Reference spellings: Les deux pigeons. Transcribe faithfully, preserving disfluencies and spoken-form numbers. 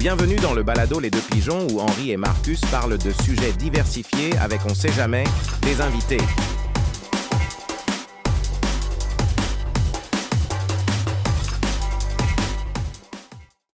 Bienvenue dans le balado Les deux pigeons où Henri et Marcus parlent de sujets diversifiés avec, on sait jamais, des invités.